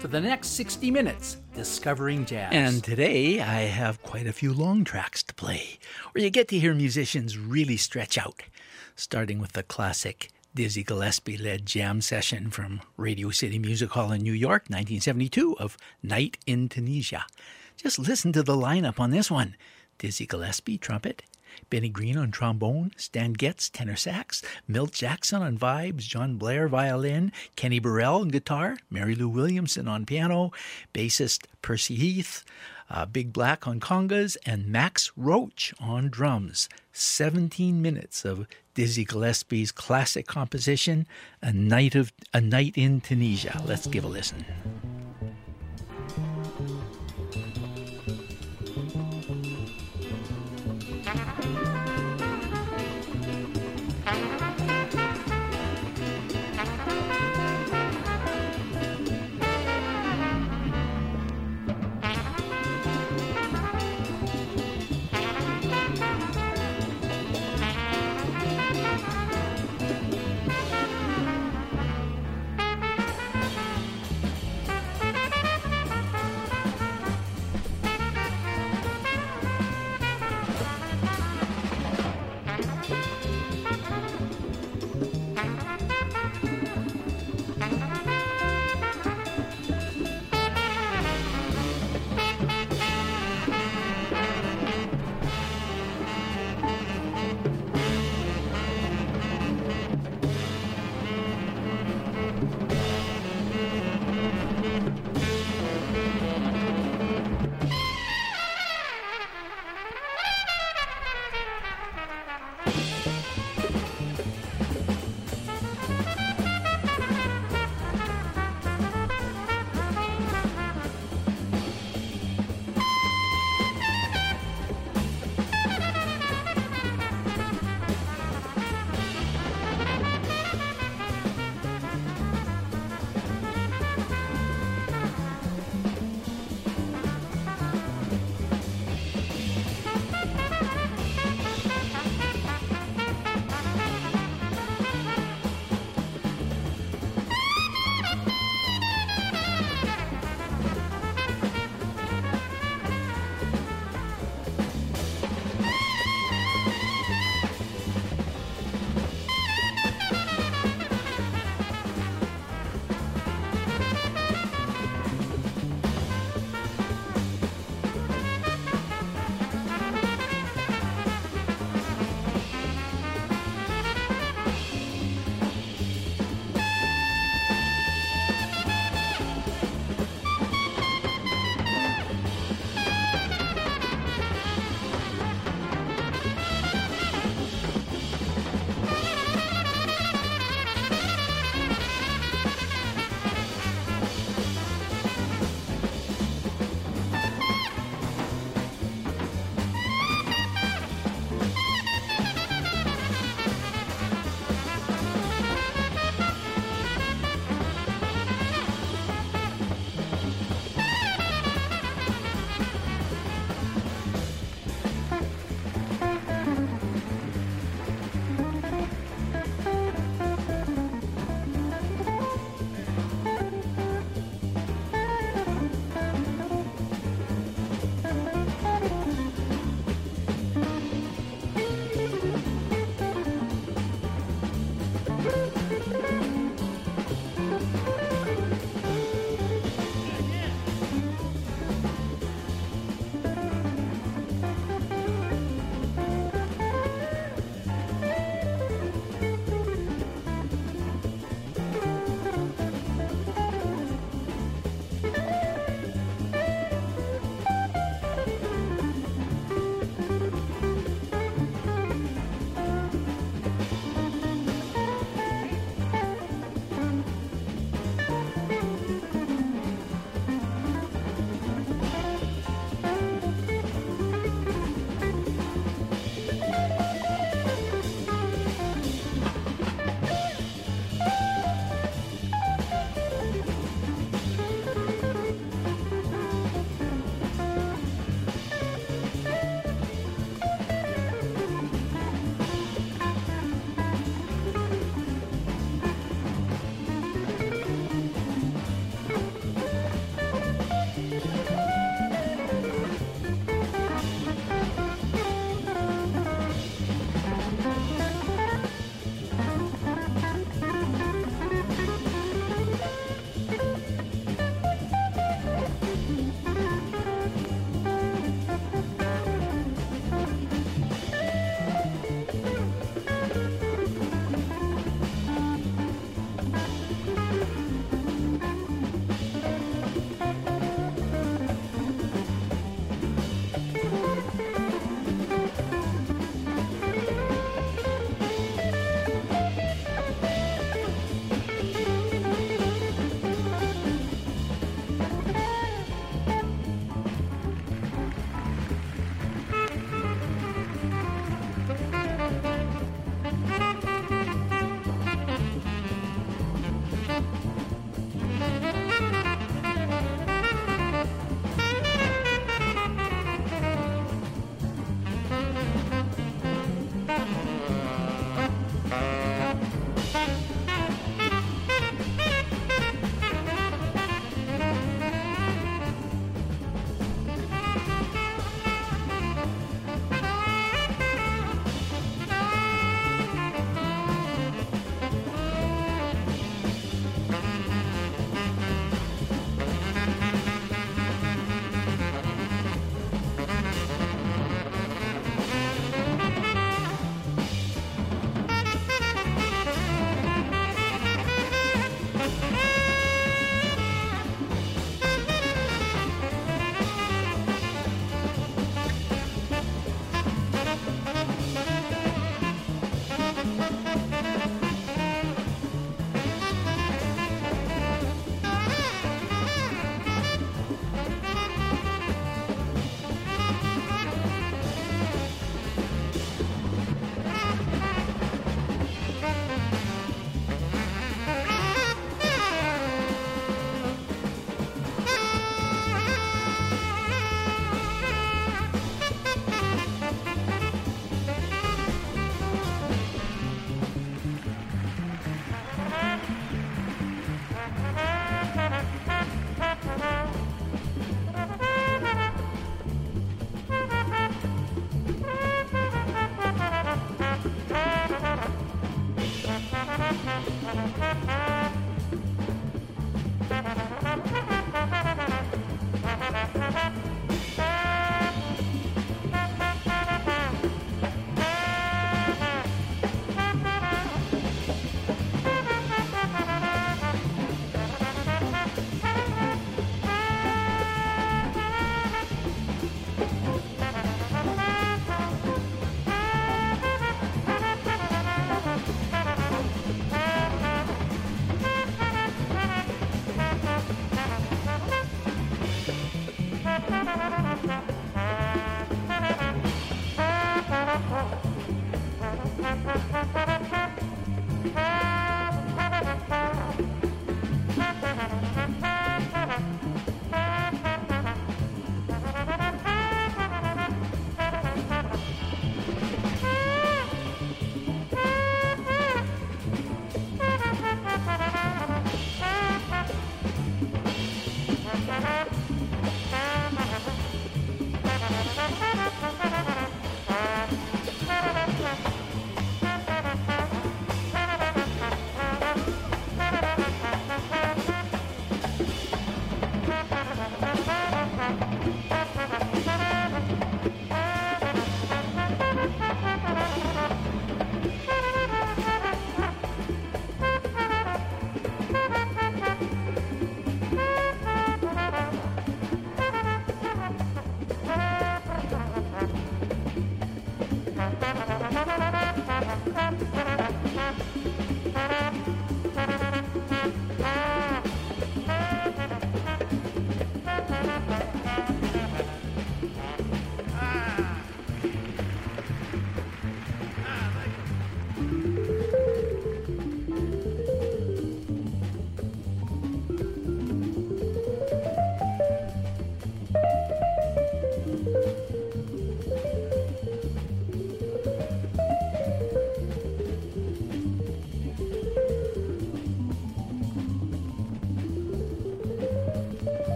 For the next 60 minutes, discovering jazz. And today I have quite a few long tracks to play, where you get to hear musicians really stretch out, starting with the classic Dizzy Gillespie-led jam session from Radio City Music Hall in New York, 1972, of Night in Tunisia. Just listen to the lineup on this one. Dizzy Gillespie, trumpet. Benny Green on trombone, Stan Getz, tenor sax, Milt Jackson on vibes, John Blair, violin, Kenny Burrell on guitar, Mary Lou Williamson on piano, bassist Percy Heath, Big Black on congas, and Max Roach on drums. 17 minutes of Dizzy Gillespie's classic composition, A Night in Tunisia. Let's give a listen.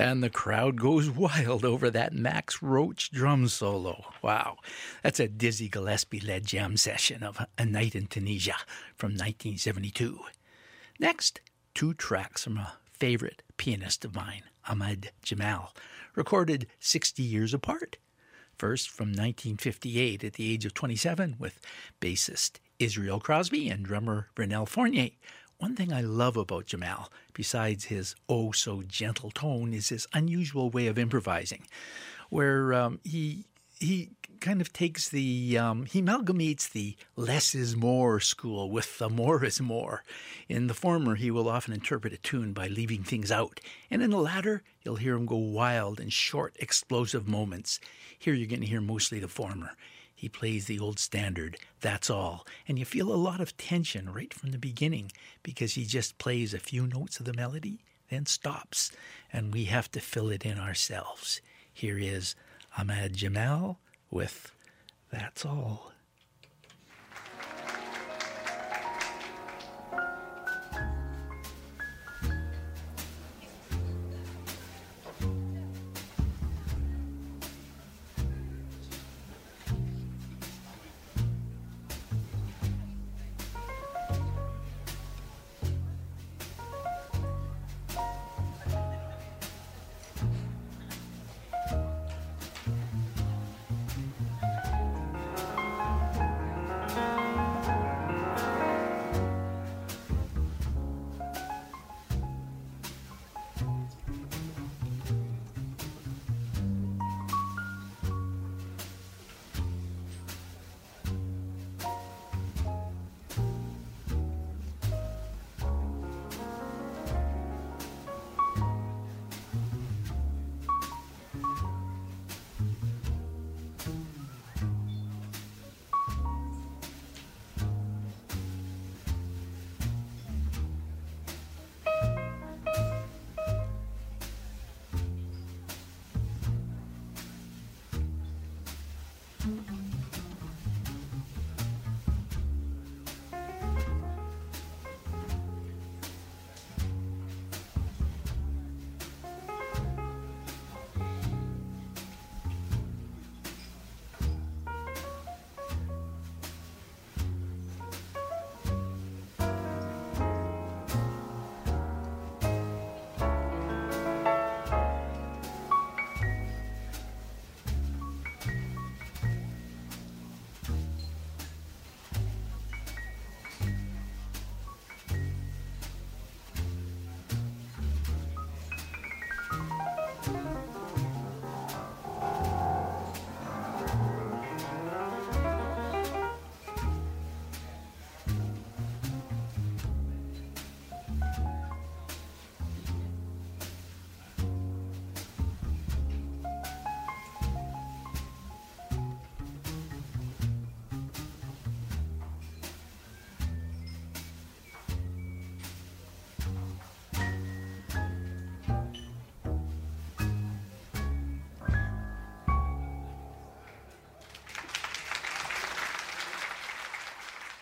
And the crowd goes wild over that Max Roach drum solo. Wow. That's a Dizzy Gillespie-led jam session of A Night in Tunisia from 1972. Next, two tracks from a favorite pianist of mine, Ahmad Jamal, recorded 60 years apart. First from 1958 at the age of 27 with bassist Israel Crosby and drummer Vernell Fournier. One thing I love about Jamal, besides his oh-so-gentle tone, is his unusual way of improvising, where he kind of takes the, he amalgamates the less is more school with the more is more. In the former, he will often interpret a tune by leaving things out. And in the latter, you'll hear him go wild in short, explosive moments. Here you're going to hear mostly the former. He plays the old standard, that's all. And you feel a lot of tension right from the beginning because he just plays a few notes of the melody, then stops. And we have to fill it in ourselves. Here is Ahmad Jamal with That's All.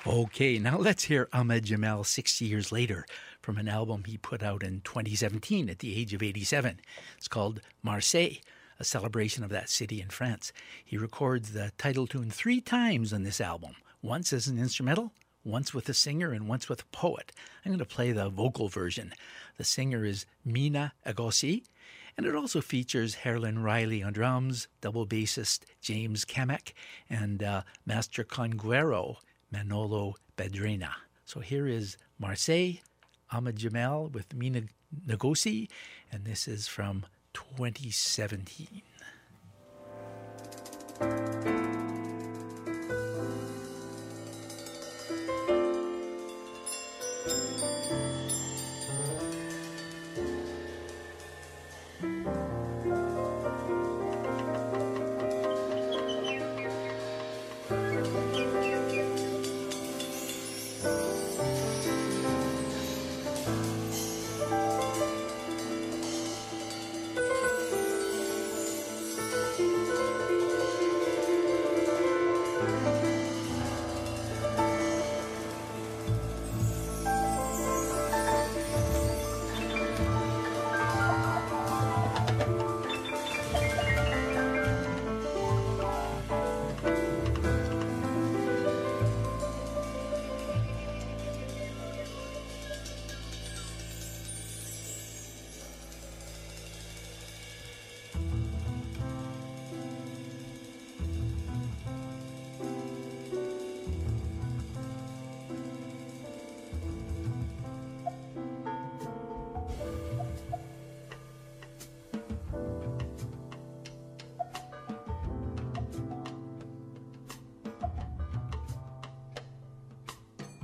Okay, now let's hear Ahmad Jamal 60 years later from an album he put out in 2017 at the age of 87. It's called Marseille, a celebration of that city in France. He records the title tune three times on this album, once as an instrumental, once with a singer, and once with a poet. I'm going to play the vocal version. The singer is Mina Agossi, and it also features Herlin Riley on drums, double bassist James Kamek, and master conguero Manolo Bedrina. So here is Marseille, Ahmad Jamal with Mina Agossi, and this is from 2017.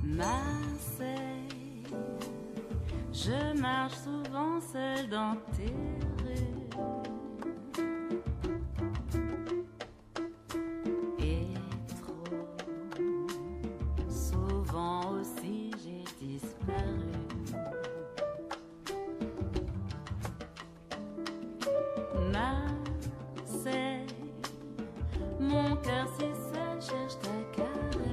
Marseille, je marche souvent seule dans tes rues. Et trop souvent aussi j'ai disparu. Marseille, mon cœur si seul cherche ta caresse.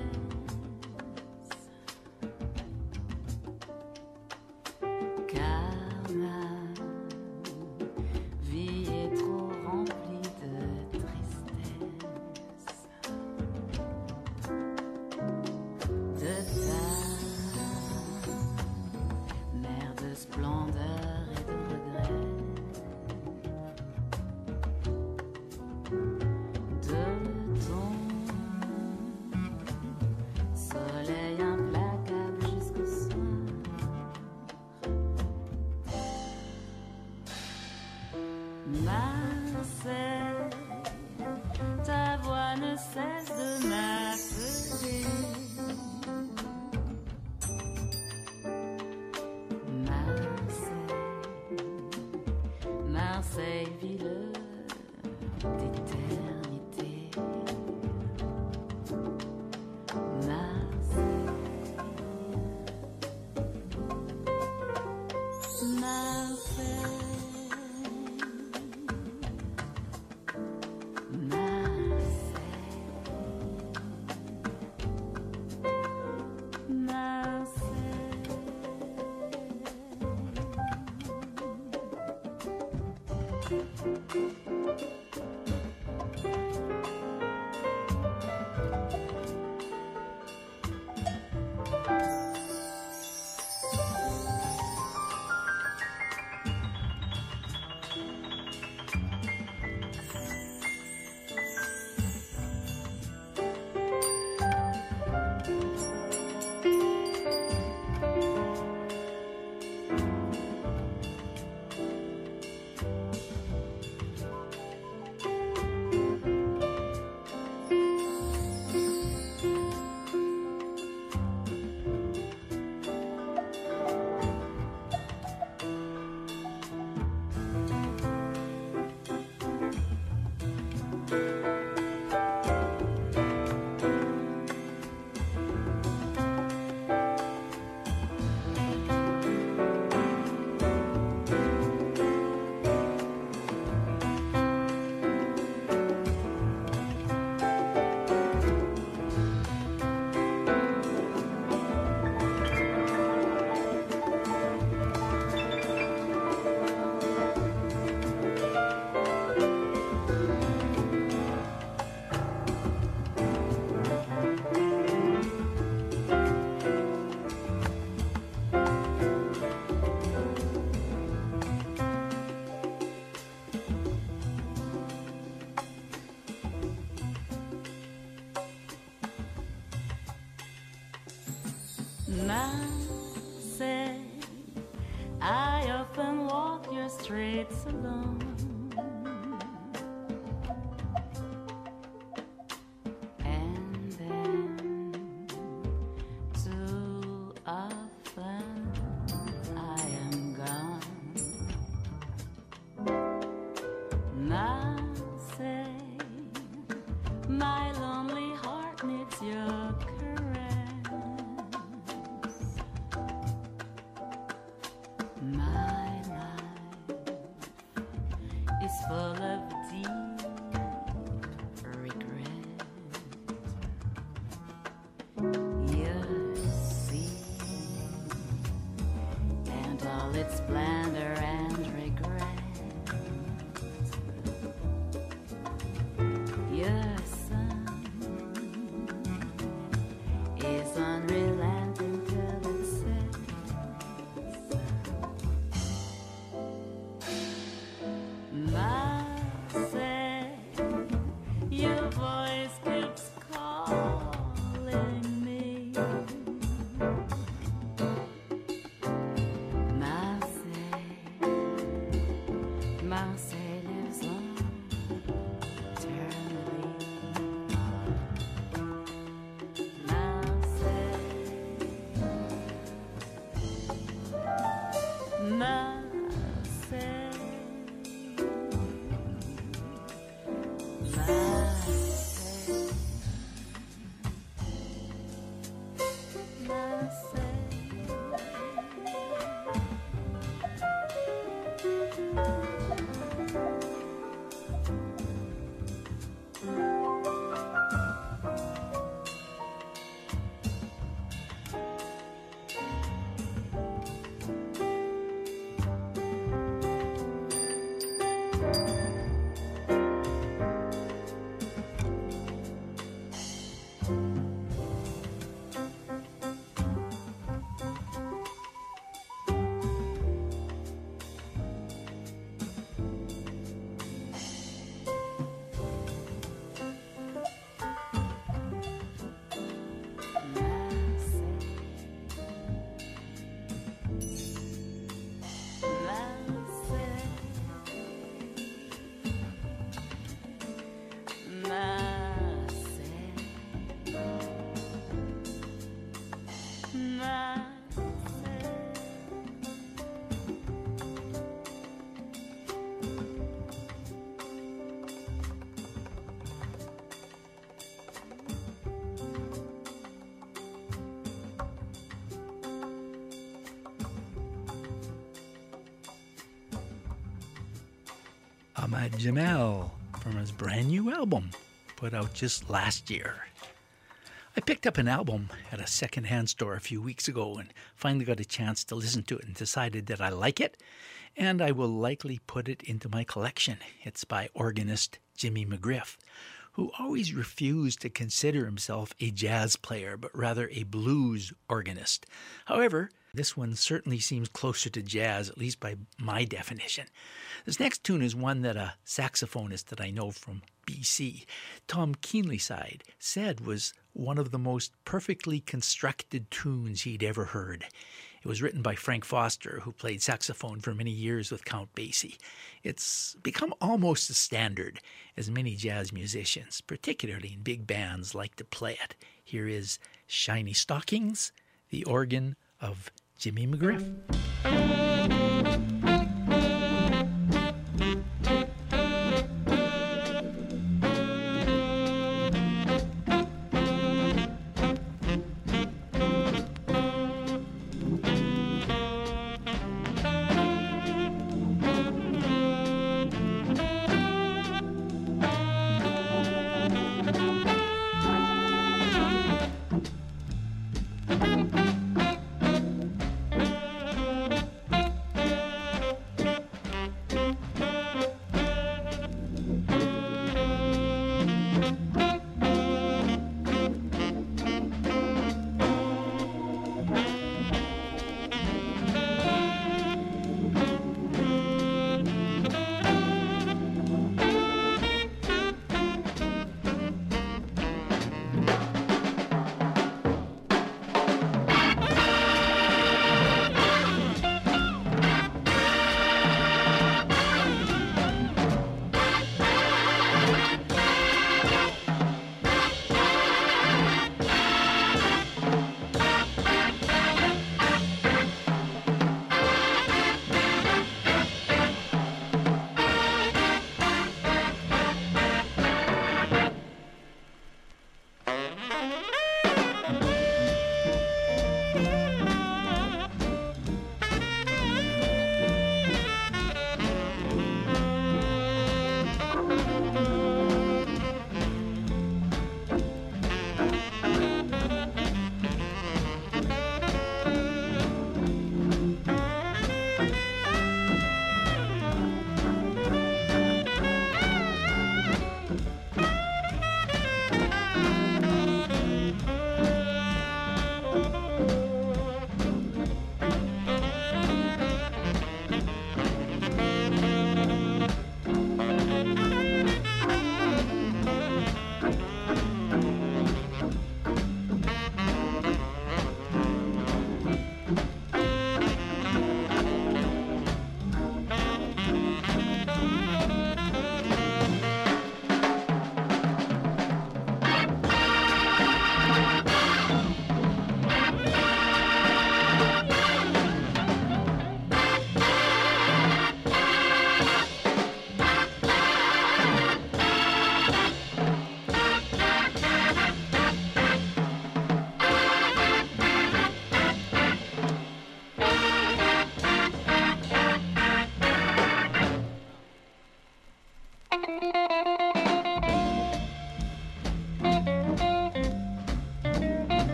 Marseille, Ahmad Jamal from his brand new album put out just last year. I picked up an album at a secondhand store a few weeks ago and finally got a chance to listen to it and decided that I like it and I will likely put it into my collection. It's by organist Jimmy McGriff, who always refused to consider himself a jazz player but rather a blues organist. However, this one certainly seems closer to jazz, at least by my definition. This next tune is one that a saxophonist that I know from BC, Tom Keenleyside, said was one of the most perfectly constructed tunes he'd ever heard. It was written by Frank Foster, who played saxophone for many years with Count Basie. It's become almost a standard, as many jazz musicians, particularly in big bands, like to play it. Here is Shiny Stockings, the organ of Jimmy McGriff.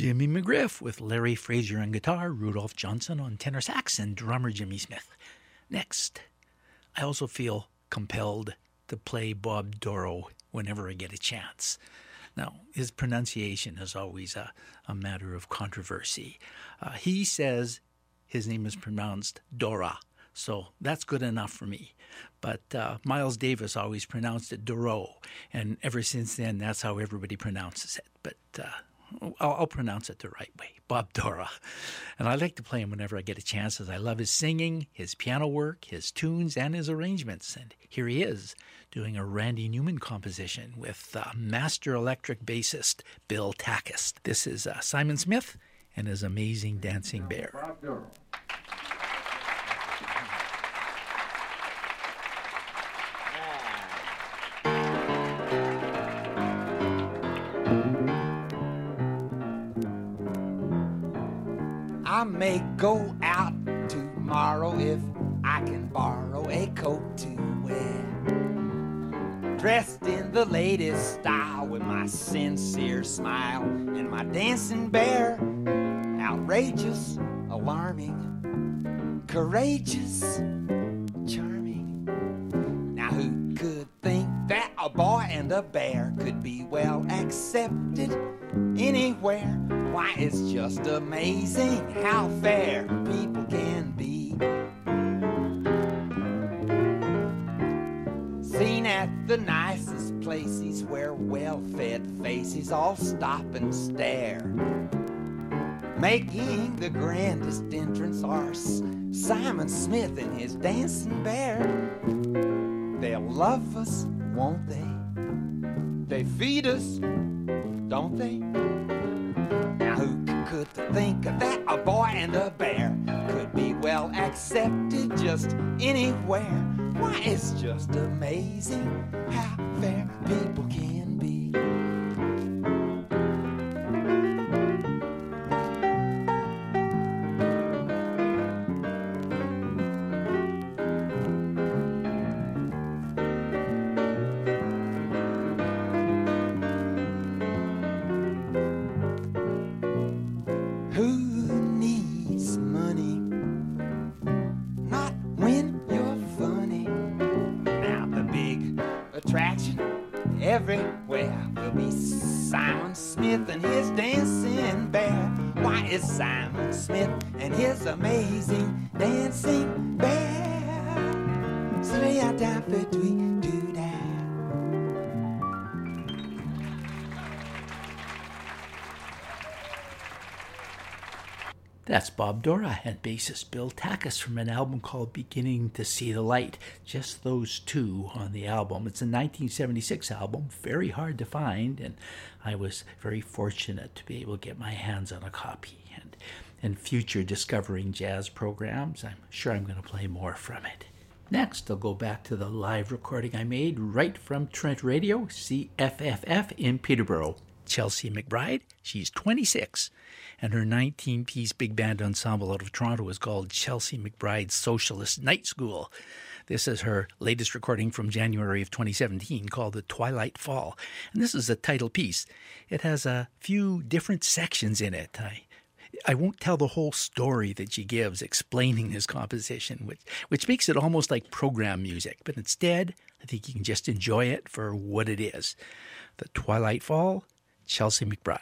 Jimmy McGriff with Larry Frazier on guitar, Rudolph Johnson on tenor sax, and drummer Jimmy Smith. Next, I also feel compelled to play Bob Dorough whenever I get a chance. Now, his pronunciation is always a matter of controversy. He says his name is pronounced Dora, so that's good enough for me. But Miles Davis always pronounced it Dorough, and ever since then, that's how everybody pronounces it. But I'll pronounce it the right way, Bob Dorough. And I like to play him whenever I get a chance, as I love his singing, his piano work, his tunes, and his arrangements. And here he is doing a Randy Newman composition with master electric bassist Bill Takas. This is Simon Smith and his amazing dancing bear. Bob Dorough. I may go out tomorrow if I can borrow a coat to wear, dressed in the latest style with my sincere smile and my dancing bear. Outrageous, alarming, courageous, charming. Now who could think that a boy and a bear could be well accepted anywhere? Why, it's just amazing how fair people can be. Seen at the nicest places where well-fed faces all stop and stare, making the grandest entrance are Simon Smith and his dancing bear. They'll love us, won't they? They feed us, don't they? Could to think that a boy and a bear could be well accepted just anywhere. Why, it's just amazing how fair people can be. Simon Smith and his amazing dancing bear. That's Bob Dorough and bassist Bill Takas from an album called Beginning to See the Light. Just those two on the album. It's a 1976 album, very hard to find, and I was very fortunate to be able to get my hands on a copy. And future Discovering Jazz programs, I'm sure I'm going to play more from it. Next, I'll go back to the live recording I made right from Trent Radio, CFFF in Peterborough. Chelsea McBride, she's 26, and her 19-piece big band ensemble out of Toronto is called Chelsea McBride's Socialist Night School. This is her latest recording from January of 2017 called The Twilight Fall, and this is a title piece. It has a few different sections in it. I won't tell the whole story that she gives explaining this composition, which makes it almost like program music. But instead, I think you can just enjoy it for what it is. The Twilight Fall, Chelsea McBride.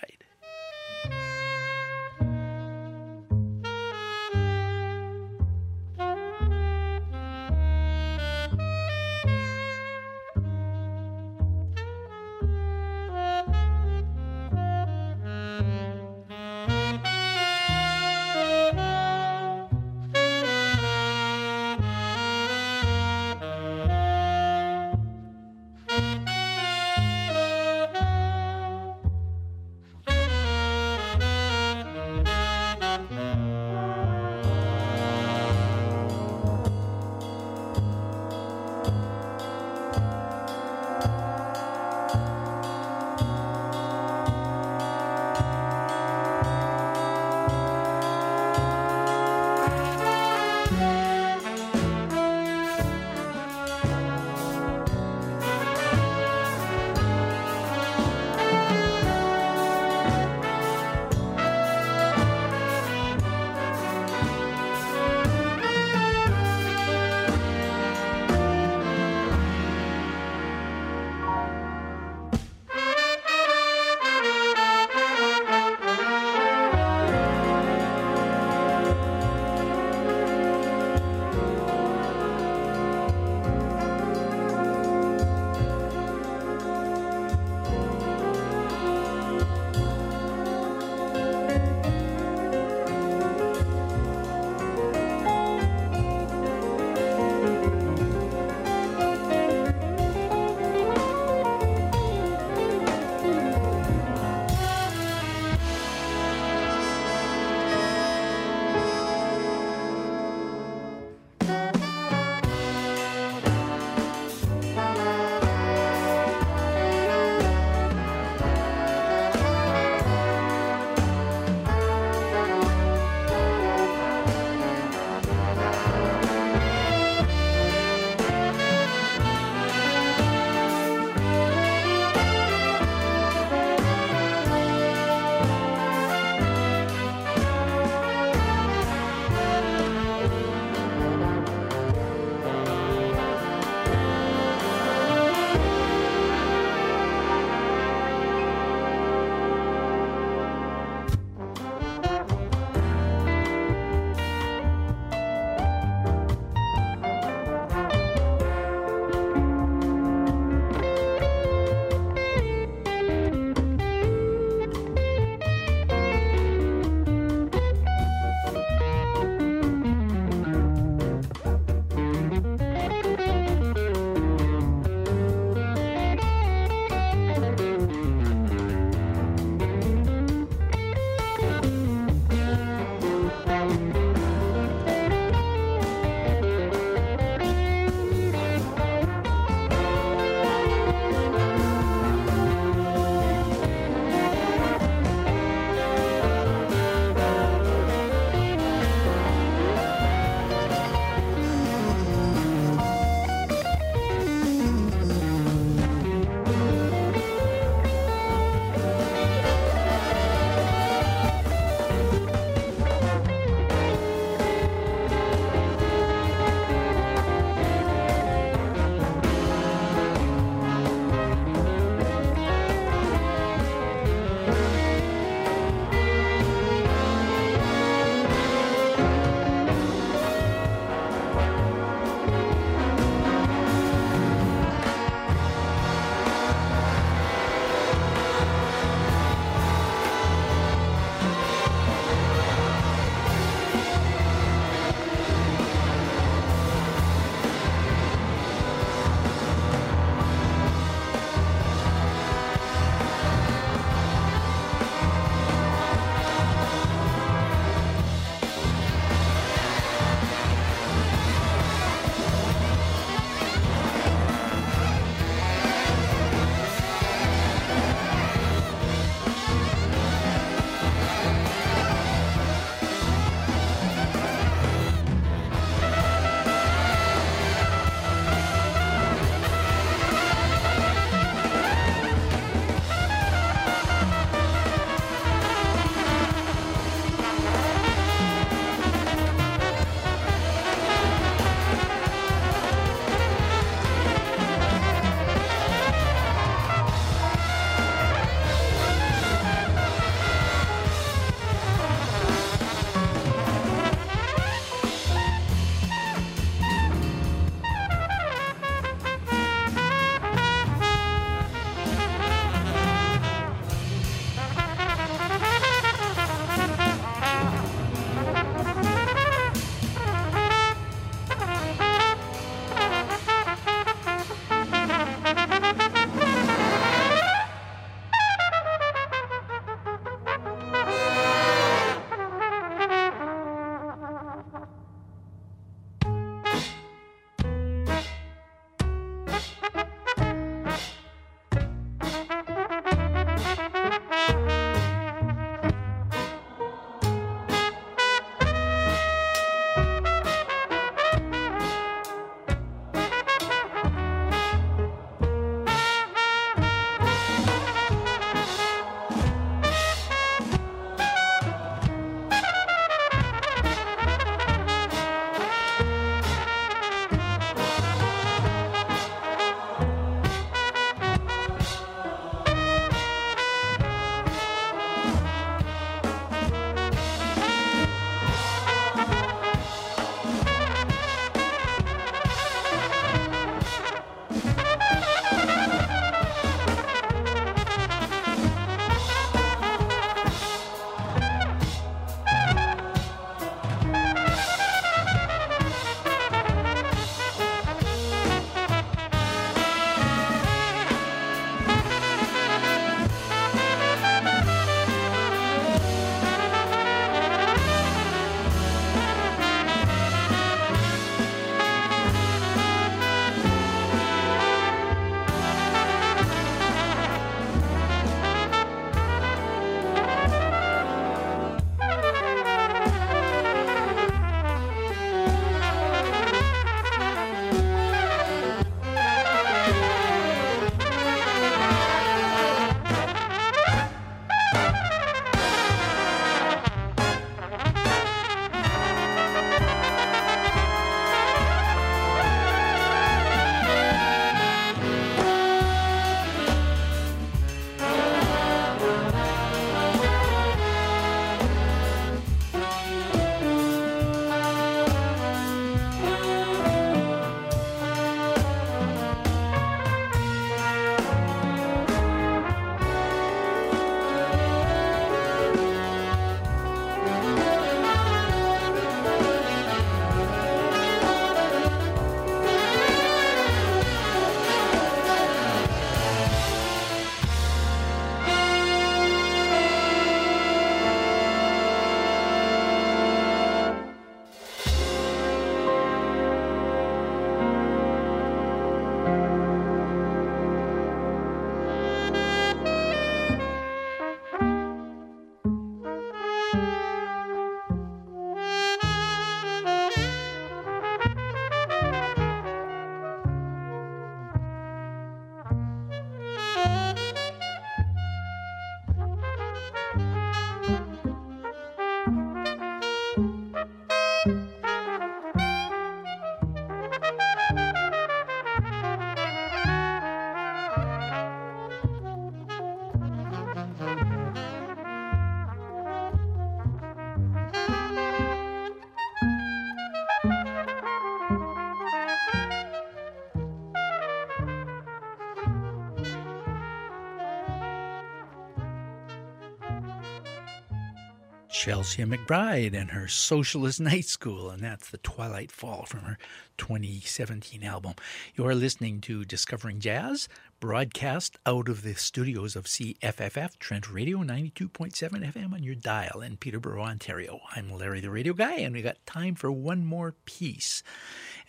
Chelsea McBride and her Socialist Night School, and that's The Twilight Fall from her 2017 album. You're listening to Discovering Jazz, broadcast out of the studios of CFFF, Trent Radio, 92.7 FM on your dial in Peterborough, Ontario. I'm Larry the Radio Guy, and we got time for one more piece.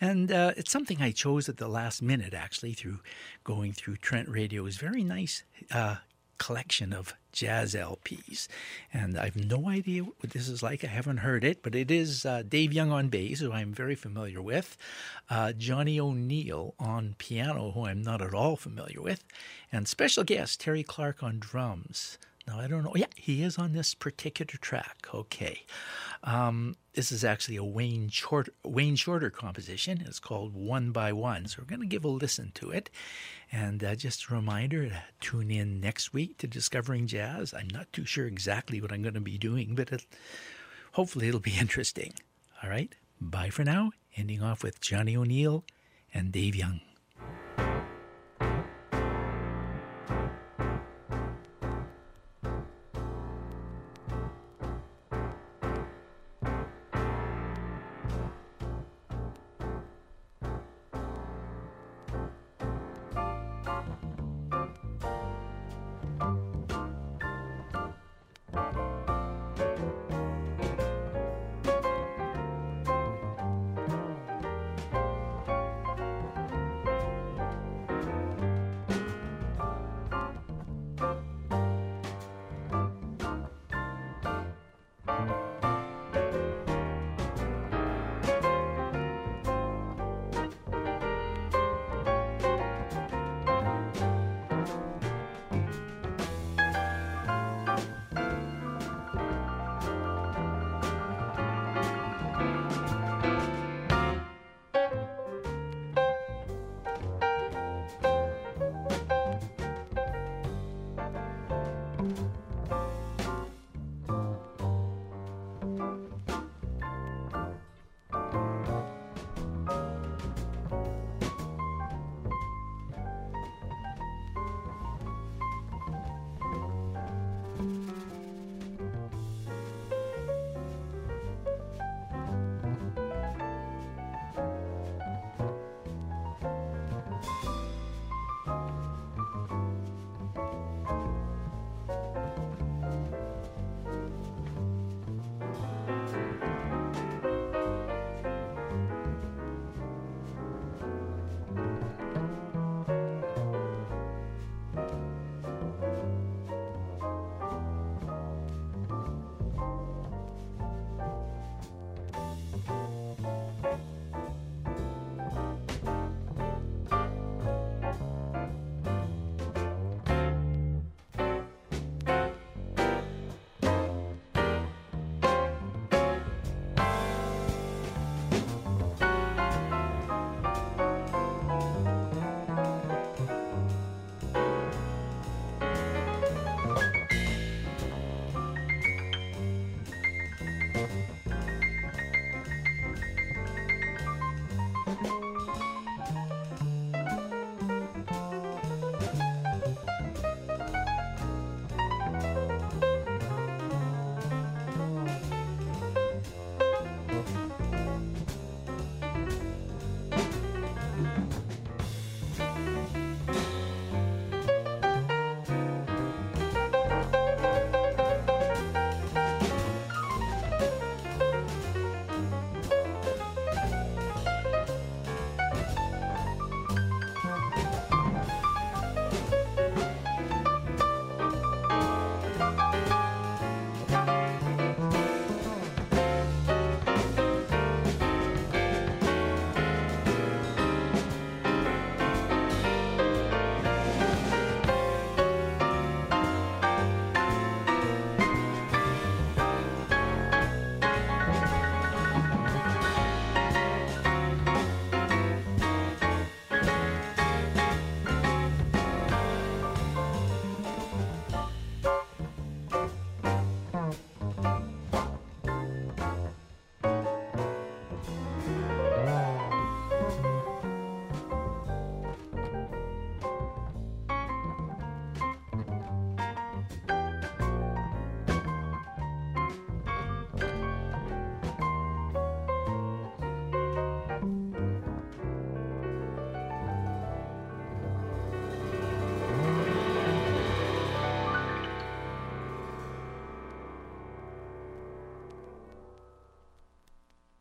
And it's something I chose at the last minute, actually, through going through Trent Radio's very nice collection of jazz LPs, and I've no idea what this is like. I haven't heard it, but it is Dave Young on bass, who I'm very familiar with, Johnny O'Neill on piano, who I'm not at all familiar with, and special guest Terry Clark on drums. Now, I don't know. Yeah, he is on this particular track. Okay. This is actually a Wayne Shorter composition. It's called One by One. So we're going to give a listen to it. And just a reminder to tune in next week to Discovering Jazz. I'm not too sure exactly what I'm going to be doing, but hopefully it'll be interesting. All right. Bye for now. Ending off with Johnny O'Neill and Dave Young.